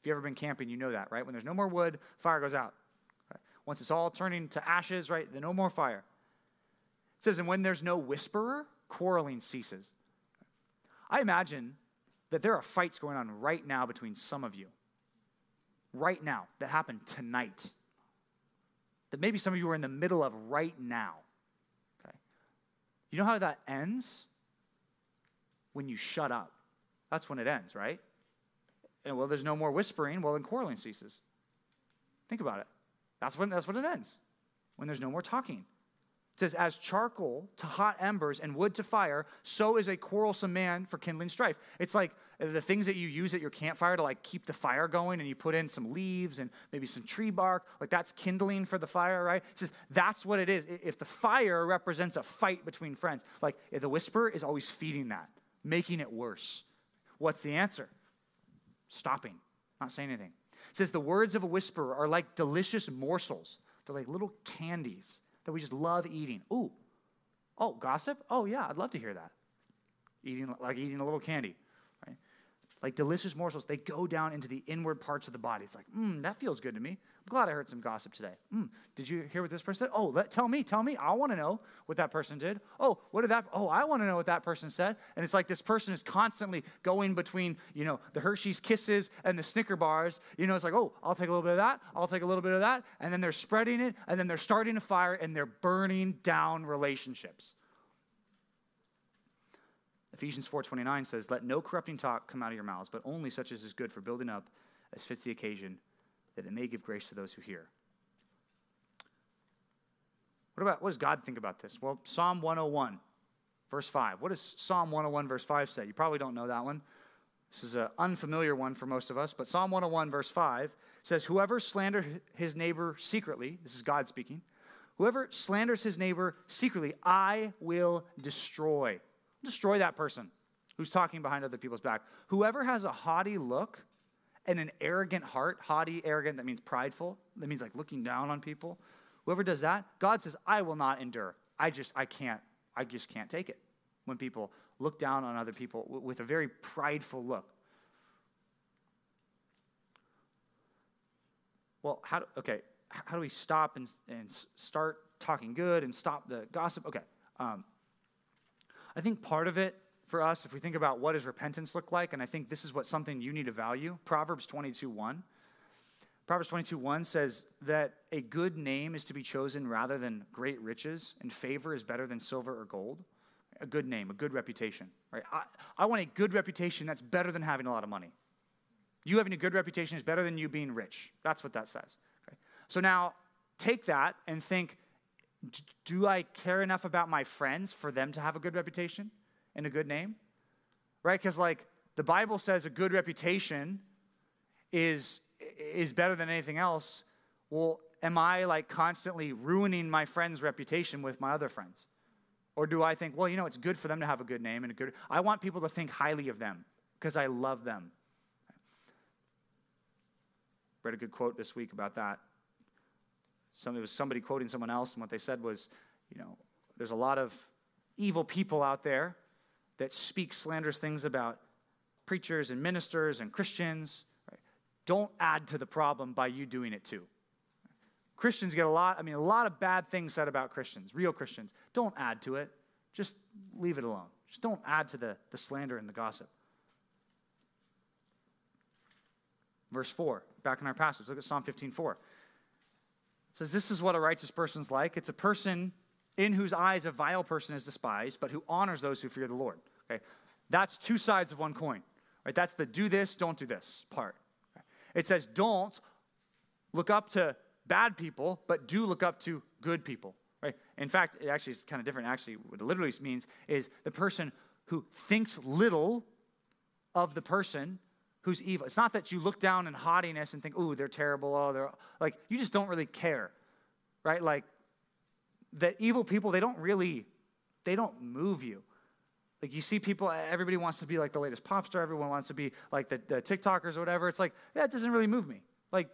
If you've ever been camping, you know that, right? When there's no more wood, fire goes out. Right? Once it's all turning to ashes, right, then no more fire. It says, and when there's no whisperer, quarreling ceases. I imagine that there are fights going on right now between some of you, right now, that happened tonight, that maybe some of you are in the middle of right now. Okay, you know how that ends? When you shut up. That's when it ends, right? And well, there's no more whispering, well, then quarreling ceases. Think about it. That's when it ends, when there's no more talking. It says, as charcoal to hot embers and wood to fire, so is a quarrelsome man for kindling strife. It's like the things that you use at your campfire to like keep the fire going, and you put in some leaves and maybe some tree bark, like that's kindling for the fire, right? It says that's what it is. If the fire represents a fight between friends, like the whisperer is always feeding that, making it worse. What's the answer? Stopping, not saying anything. It says the words of a whisperer are like delicious morsels. They're like little candies that we just love eating. Ooh, oh, gossip? Oh, yeah, I'd love to hear that. Eating a little candy, right? Like delicious morsels, they go down into the inward parts of the body. It's like, that feels good to me. I'm glad I heard some gossip today. Did you hear what this person said? Oh, tell me. I want to know what that person did. Oh, I want to know what that person said. And it's like this person is constantly going between, the Hershey's Kisses and the Snicker bars. It's like, oh, I'll take a little bit of that. I'll take a little bit of that. And then they're spreading it. And then they're starting a fire and they're burning down relationships. Ephesians 4:29 says, let no corrupting talk come out of your mouths, but only such as is good for building up as fits the occasion, that it may give grace to those who hear. What does God think about this? Well, Psalm 101, verse 5. What does Psalm 101, verse 5 say? You probably don't know that one. This is an unfamiliar one for most of us, but Psalm 101, verse 5 says, whoever slanders his neighbor secretly, this is God speaking, whoever slanders his neighbor secretly, I will destroy. Destroy that person who's talking behind other people's back. Whoever has a haughty look and an arrogant heart, haughty, arrogant, that means prideful. That means like looking down on people. Whoever does that, God says, I will not endure. I just can't take it. When people look down on other people with a very prideful look. Well, how do we stop and start talking good and stop the gossip? Okay. I think part of it for us, if we think about what does repentance look like, and I think this is what something you need to value, Proverbs 22:1. Proverbs 22:1 says that a good name is to be chosen rather than great riches, and favor is better than silver or gold. A good name, a good reputation, right? I want a good reputation that's better than having a lot of money. You having a good reputation is better than you being rich. That's what that says. Okay? So now take that and think, do I care enough about my friends for them to have a good reputation and a good name? Right? Because like the Bible says a good reputation is better than anything else. Well, am I like constantly ruining my friend's reputation with my other friends? Or do I think, well, it's good for them to have a good name and a good, I want people to think highly of them because I love them. Read a good quote this week about that. It was somebody quoting someone else, and what they said was, there's a lot of evil people out there that speak slanderous things about preachers and ministers and Christians. Right? Don't add to the problem by you doing it too. Christians get a lot of bad things said about Christians, real Christians. Don't add to it. Just leave it alone. Just don't add to the slander and the gossip. Verse 4, back in our passage, look at Psalm 15:4. Says, this is what a righteous person's like. It's a person in whose eyes a vile person is despised, but who honors those who fear the Lord. Okay, that's two sides of one coin. Right? That's the do this, don't do this part. Okay? It says don't look up to bad people, but do look up to good people. Right? In fact, it actually is kind of different. Actually, what it literally means is the person who thinks little of the person who's evil. It's not that you look down in haughtiness and think, ooh, they're terrible. Oh, they're like, you just don't really care, right? Like the evil people, they don't move you. Like you see people, everybody wants to be like the latest pop star. Everyone wants to be like the TikTokers or whatever. It's like, that doesn't really move me. Like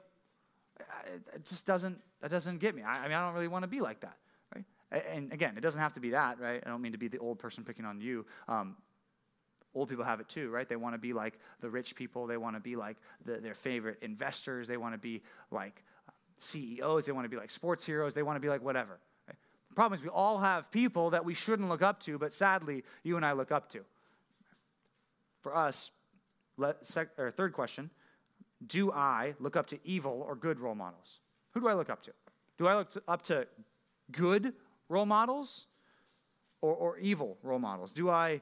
it just doesn't, that doesn't get me. I mean, I don't really want to be like that, right? And again, it doesn't have to be that, right? I don't mean to be the old person picking on you. Old people have it too, right? They want to be like the rich people. They want to be like their favorite investors. They want to be like CEOs. They want to be like sports heroes. They want to be like whatever. Right? The problem is we all have people that we shouldn't look up to, but sadly, you and I look up to. For us, third question, do I look up to evil or good role models? Who do I look up to? Do I look up to good role models or evil role models? Do I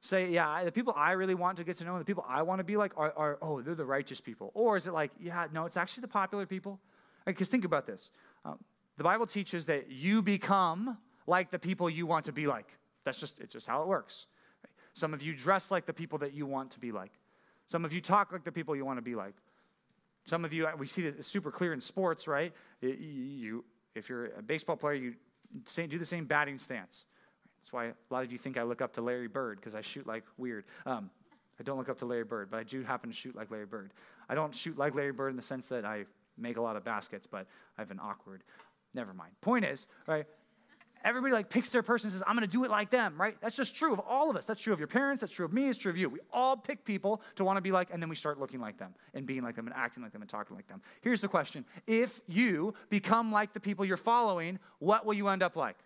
say, yeah, the people I really want to get to know, the people I want to be like are oh, they're the righteous people. Or is it like, yeah, no, it's actually the popular people? Because think about this. The Bible teaches that you become like the people you want to be like. It's just how it works. Right? Some of you dress like the people that you want to be like. Some of you talk like the people you want to be like. Some of you, we see this super clear in sports, right? If you're a baseball player, you do the same batting stance. That's why a lot of you think I look up to Larry Bird because I shoot like weird. I don't look up to Larry Bird, but I do happen to shoot like Larry Bird. I don't shoot like Larry Bird in the sense that I make a lot of baskets, but I have an awkward, never mind. Point is, right, everybody like picks their person and says, I'm going to do it like them, right? That's just true of all of us. That's true of your parents. That's true of me. It's true of you. We all pick people to want to be like, and then we start looking like them and being like them and acting like them and talking like them. Here's the question. If you become like the people you're following, what will you end up like?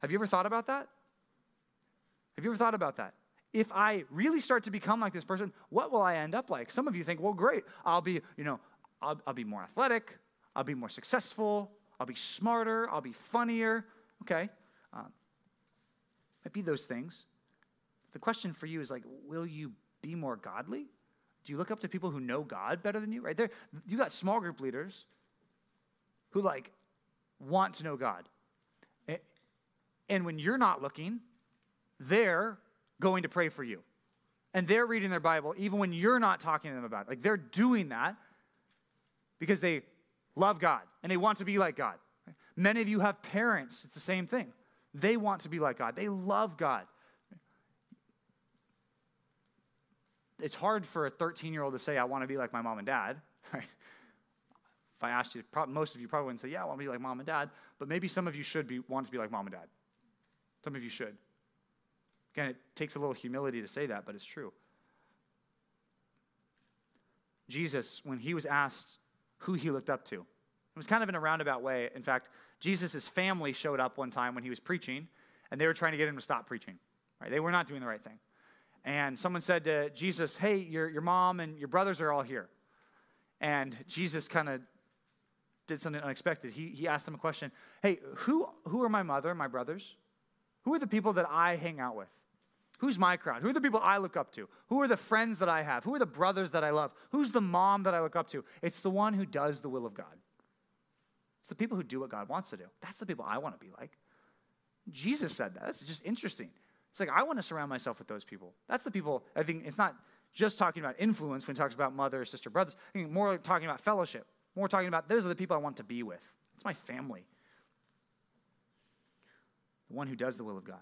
Have you ever thought about that? Have you ever thought about that? If I really start to become like this person, what will I end up like? Some of you think, well, great. I'll be, I'll be more athletic. I'll be more successful. I'll be smarter. I'll be funnier. Okay. Might be those things. The question for you is like, will you be more godly? Do you look up to people who know God better than you? Right there, you got small group leaders who like want to know God. And when you're not looking, they're going to pray for you. And they're reading their Bible even when you're not talking to them about it. Like they're doing that because they love God and they want to be like God. Right? Many of you have parents. It's the same thing. They want to be like God. They love God. It's hard for a 13-year-old to say, I want to be like my mom and dad. Right? If I asked you, most of you probably wouldn't say, yeah, I want to be like mom and dad. But maybe some of you want to be like mom and dad. Some of you should. Again, it takes a little humility to say that, but it's true. Jesus, when he was asked who he looked up to, it was kind of in a roundabout way. In fact, Jesus' family showed up one time when he was preaching, and they were trying to get him to stop preaching. Right? They were not doing the right thing. And someone said to Jesus, hey, your mom and your brothers are all here. And Jesus kind of did something unexpected. He asked them a question. Hey, who are my mother and my brothers? Who are the people that I hang out with? Who's my crowd? Who are the people I look up to? Who are the friends that I have? Who are the brothers that I love? Who's the mom that I look up to? It's the one who does the will of God. It's the people who do what God wants to do. That's the people I want to be like. Jesus said that. That's just interesting. It's like, I want to surround myself with those people. That's the people, I think it's not just talking about influence when he talks about mother, sister, brothers. I think more talking about fellowship. More talking about, those are the people I want to be with. It's my family. One who does the will of God.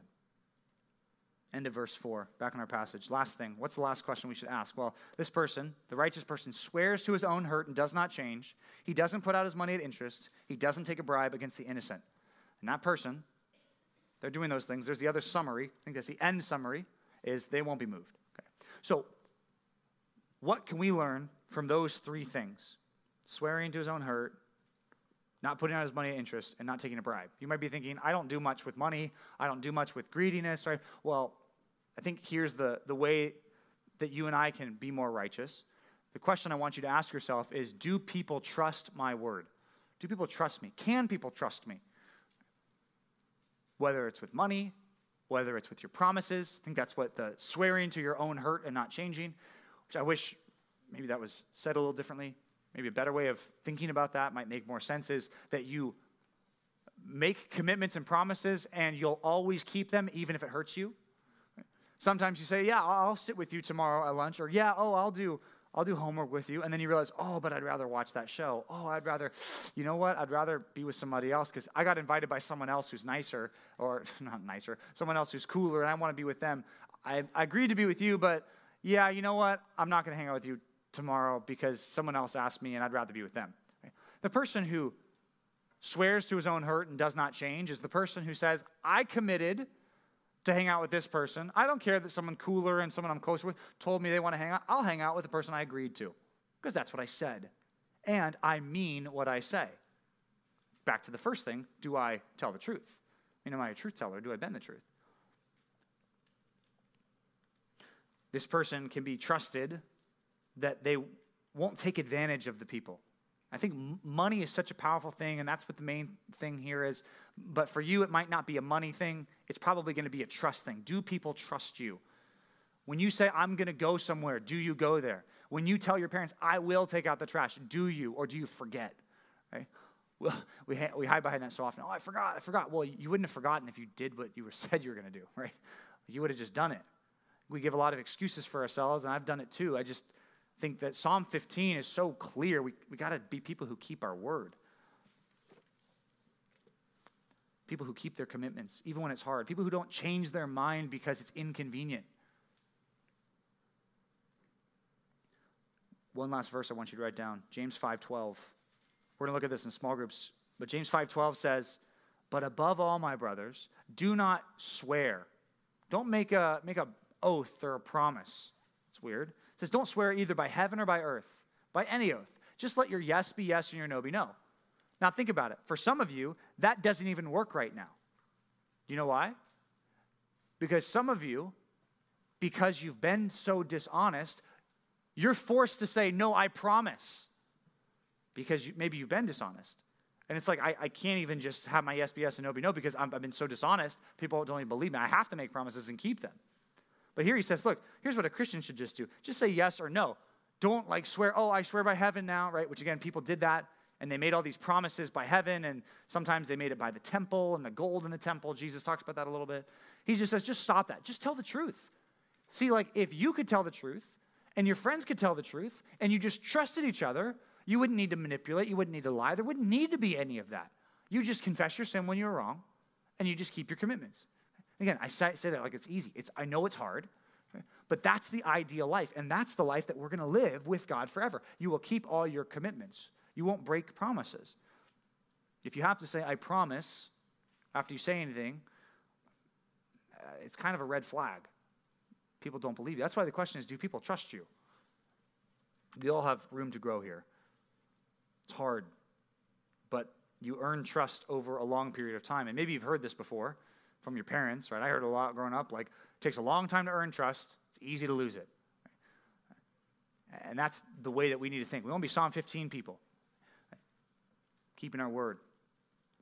End of verse 4, back in our passage. Last thing, what's the last question we should ask? Well, this person, the righteous person, swears to his own hurt and does not change. He doesn't put out his money at interest. He doesn't take a bribe against the innocent. And that person, they're doing those things. There's the other summary. I think that's the end summary, is they won't be moved. Okay. So what can we learn from those three things? Swearing to his own hurt, not putting out his money at interest, and not taking a bribe. You might be thinking, I don't do much with money. I don't do much with greediness, right? Well, I think here's the way that you and I can be more righteous. The question I want you to ask yourself is, do people trust my word? Do people trust me? Can people trust me? whether it's with money, whether it's with your promises. I think that's what the swearing to your own hurt and not changing, which I wish maybe that was said a little differently. Maybe a better way of thinking about that might make more sense is that you make commitments and promises and you'll always keep them even if it hurts you. Sometimes you say, yeah, I'll sit with you tomorrow at lunch, or yeah, oh, I'll do homework with you. And then you realize, oh, but I'd rather watch that show. Oh, I'd rather, you know what? I'd rather be with somebody else because I got invited by someone else who's nicer, or not nicer, someone else who's cooler, and I want to be with them. I agreed to be with you, but yeah, you know what? I'm not going to hang out with you tomorrow because someone else asked me and I'd rather be with them. Right? The person who swears to his own hurt and does not change is the person who says, I committed to hang out with this person. I don't care that someone cooler and someone I'm closer with told me they want to hang out. I'll hang out with the person I agreed to because that's what I said. And I mean what I say. Back to the first thing, do I tell the truth? I mean, am I a truth teller? Do I bend the truth? This person can be trusted that they won't take advantage of the people. I think money is such a powerful thing, and that's what the main thing here is. But for you, it might not be a money thing. It's probably going to be a trust thing. Do people trust you? When you say, I'm going to go somewhere, do you go there? When you tell your parents, I will take out the trash, do you, or do you forget? Right? Well, we hide behind that so often. Oh, I forgot. Well, you wouldn't have forgotten if you did what you said you were going to do, right? You would have just done it. We give a lot of excuses for ourselves, and I've done it too. I just think that Psalm 15 is so clear. We got to be people who keep our word. People who keep their commitments, even when it's hard. People who don't change their mind because it's inconvenient. One last verse I want you to write down. James 5:12. We're going to look at this in small groups. But James 5:12 says, but above all, my brothers, do not swear. Don't make a oath or a promise. It's weird. It says, don't swear either by heaven or by earth, by any oath. Just let your yes be yes and your no be no. Now think about it. For some of you, that doesn't even work right now. Do you know why? Because some of you, because you've been so dishonest, you're forced to say, no, I promise. Because maybe you've been dishonest. And it's like, I can't even just have my yes be yes and no be no because I've been so dishonest, people don't even believe me. I have to make promises and keep them. But here he says, look, here's what a Christian should just do. Just say yes or no. Don't swear, oh, I swear by heaven now, right? Which again, people did that, and they made all these promises by heaven, and sometimes they made it by the temple and the gold in the temple. Jesus talks about that a little bit. He just says, just stop that. Just tell the truth. See, if you could tell the truth, and your friends could tell the truth, and you just trusted each other, you wouldn't need to manipulate, you wouldn't need to lie, there wouldn't need to be any of that. You just confess your sin when you're wrong, and you just keep your commitments. Again, I say that like it's easy. I know it's hard, okay? But that's the ideal life, and that's the life that we're going to live with God forever. You will keep all your commitments. You won't break promises. If you have to say, I promise, after you say anything, it's kind of a red flag. People don't believe you. That's why the question is, do people trust you? We all have room to grow here. It's hard, but you earn trust over a long period of time. And maybe you've heard this before from your parents, right? I heard a lot growing up, it takes a long time to earn trust. It's easy to lose it. And that's the way that we need to think. We want to be Psalm 15 people. Keeping our word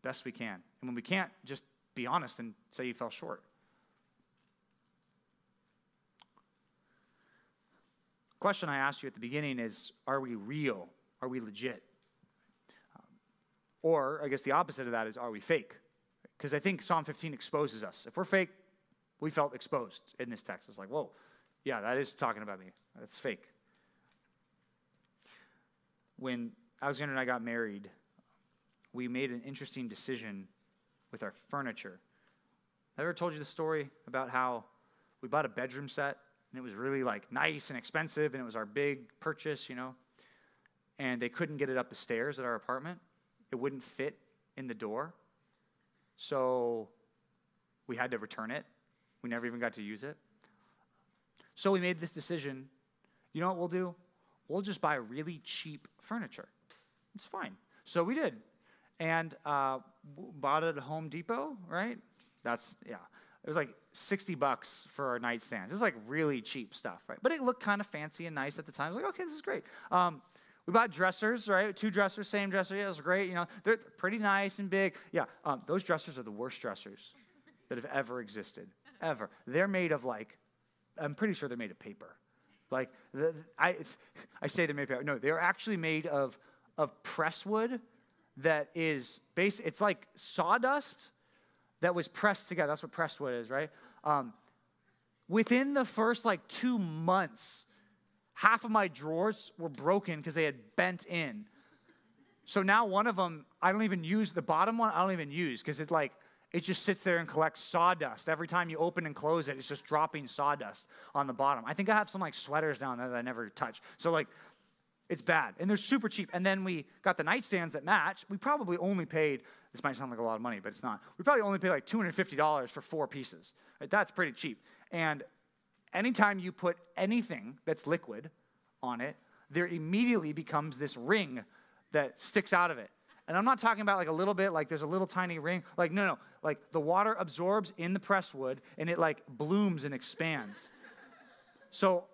best we can. And when we can't, just be honest and say you fell short. The question I asked you at the beginning is, are we real? Are we legit? Or I guess the opposite of that is, are we fake? Because I think Psalm 15 exposes us. If we're fake, we felt exposed in this text. It's like, whoa, yeah, that is talking about me. That's fake. When Alexandra and I got married, we made an interesting decision with our furniture. I ever told you the story about how we bought a bedroom set, and it was really nice and expensive, and it was our big purchase, and they couldn't get it up the stairs at our apartment. It wouldn't fit in the door. So we had to return it. We never even got to use it. So we made this decision. You know what we'll do? We'll just buy really cheap furniture. It's fine. So we did. And bought it at Home Depot, right? It was $60 for our nightstands. It was really cheap stuff, right? But it looked kind of fancy and nice at the time. I was okay, this is great. We bought dressers, right? 2 dressers, same dresser. Yeah, it was great. They're pretty nice and big. Yeah, those dressers are the worst dressers. that have ever existed, ever. They're made of like, I'm pretty sure they're made of paper. Like, I say they're made of paper. No, they're actually made of press wood that is, it's like sawdust that was pressed together. That's what press wood is, right? Within the first like 2 months, half of my drawers were broken because they had bent in. So now one of them, I don't even use, the bottom one I don't even use because it's like, it just sits there and collects sawdust. Every time you open and close it, it's just dropping sawdust on the bottom. I think I have some like sweaters down there that I never touch. So like, it's bad. And they're super cheap. And then we got the nightstands that match. We probably only paid, this might sound like a lot of money, but it's not. We probably only paid like $250 for 4 pieces. Right? That's pretty cheap. And anytime you put anything that's liquid on it, there immediately becomes this ring that sticks out of it. And I'm not talking about like a little bit, like there's a little tiny ring. Like, no. Like the water absorbs in the press wood and it like blooms and expands. So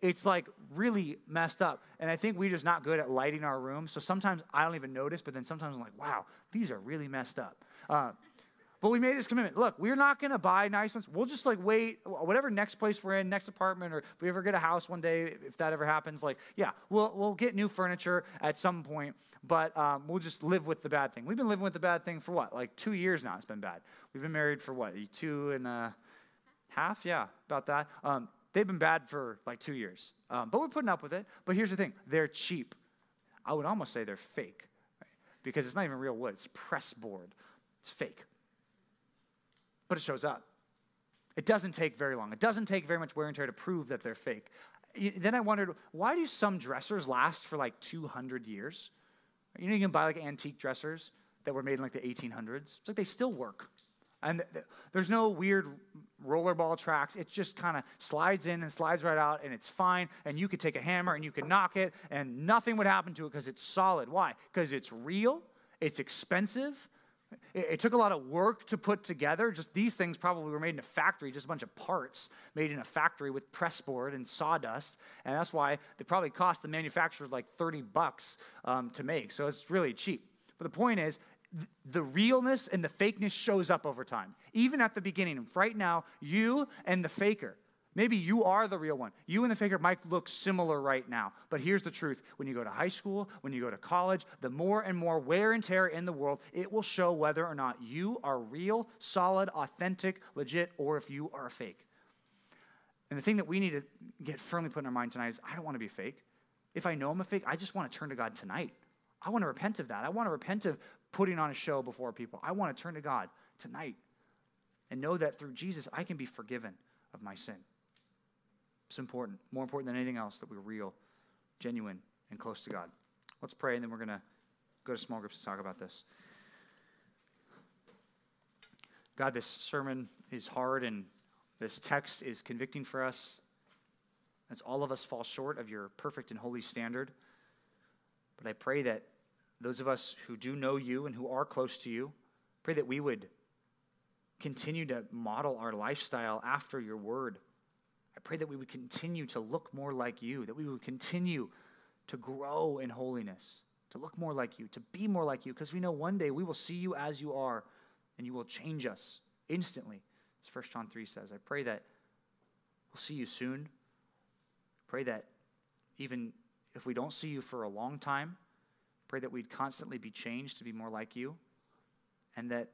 it's like really messed up. And I think we're just not good at lighting our room. So sometimes I don't even notice, but then sometimes I'm like, wow, these are really messed up. But we made this commitment. Look, we're not going to buy nice ones. We'll just like wait, whatever next place we're in, next apartment, or if we ever get a house one day, if that ever happens, like, yeah, we'll get new furniture at some point, but we'll just live with the bad thing. We've been living with the bad thing for what? Like 2 years now it's been bad. We've been married for what? 2.5? Yeah, about that. They've been bad for like 2 years, but we're putting up with it. But here's the thing. They're cheap. I would almost say they're fake, right? Because it's not even real wood. It's press board. It's fake. But it shows up. It doesn't take very long. It doesn't take very much wear and tear to prove that they're fake. Then I wondered, why do some dressers last for like 200 years? You know, you can buy like antique dressers that were made in like the 1800s. It's like they still work. And there's no weird rollerball tracks. It just kind of slides in and slides right out, and it's fine. And you could take a hammer and you could knock it, and nothing would happen to it because it's solid. Why? Because it's real. It's expensive. It took a lot of work to put together. Just these things probably were made in a factory, just a bunch of parts made in a factory with pressboard and sawdust. And that's why they probably cost the manufacturer like $30 to make. So it's really cheap. But the point is, the realness and the fakeness shows up over time. Even at the beginning, right now, you and the faker. Maybe you are the real one. You and the faker might look similar right now. But here's the truth. When you go to high school, when you go to college, the more and more wear and tear in the world, it will show whether or not you are real, solid, authentic, legit, or if you are a fake. And the thing that we need to get firmly put in our mind tonight is, I don't want to be fake. If I know I'm a fake, I just want to turn to God tonight. I want to repent of that. I want to repent of putting on a show before people. I want to turn to God tonight and know that through Jesus, I can be forgiven of my sin. It's important, more important than anything else, that we're real, genuine, and close to God. Let's pray, and then we're going to go to small groups to talk about this. God, this sermon is hard, and this text is convicting for us, as all of us fall short of your perfect and holy standard. But I pray that those of us who do know you and who are close to you, pray that we would continue to model our lifestyle after your word. I pray that we would continue to look more like you, that we would continue to grow in holiness, to look more like you, to be more like you, because we know one day we will see you as you are, and you will change us instantly, as 1 John 3 says. I pray that we'll see you soon. I pray that even if we don't see you for a long time, pray that we'd constantly be changed to be more like you, and that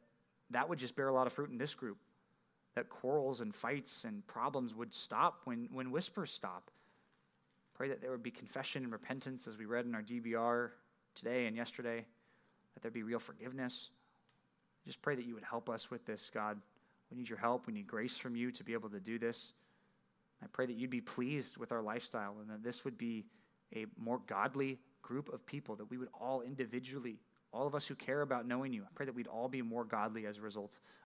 would just bear a lot of fruit in this group. That quarrels and fights and problems would stop when whispers stop. Pray that there would be confession and repentance, as we read in our DBR today and yesterday, that there'd be real forgiveness. Just pray that you would help us with this, God. We need your help. We need grace from you to be able to do this. I pray that you'd be pleased with our lifestyle and that this would be a more godly group of people, that we would all individually, all of us who care about knowing you, I pray that we'd all be more godly as a result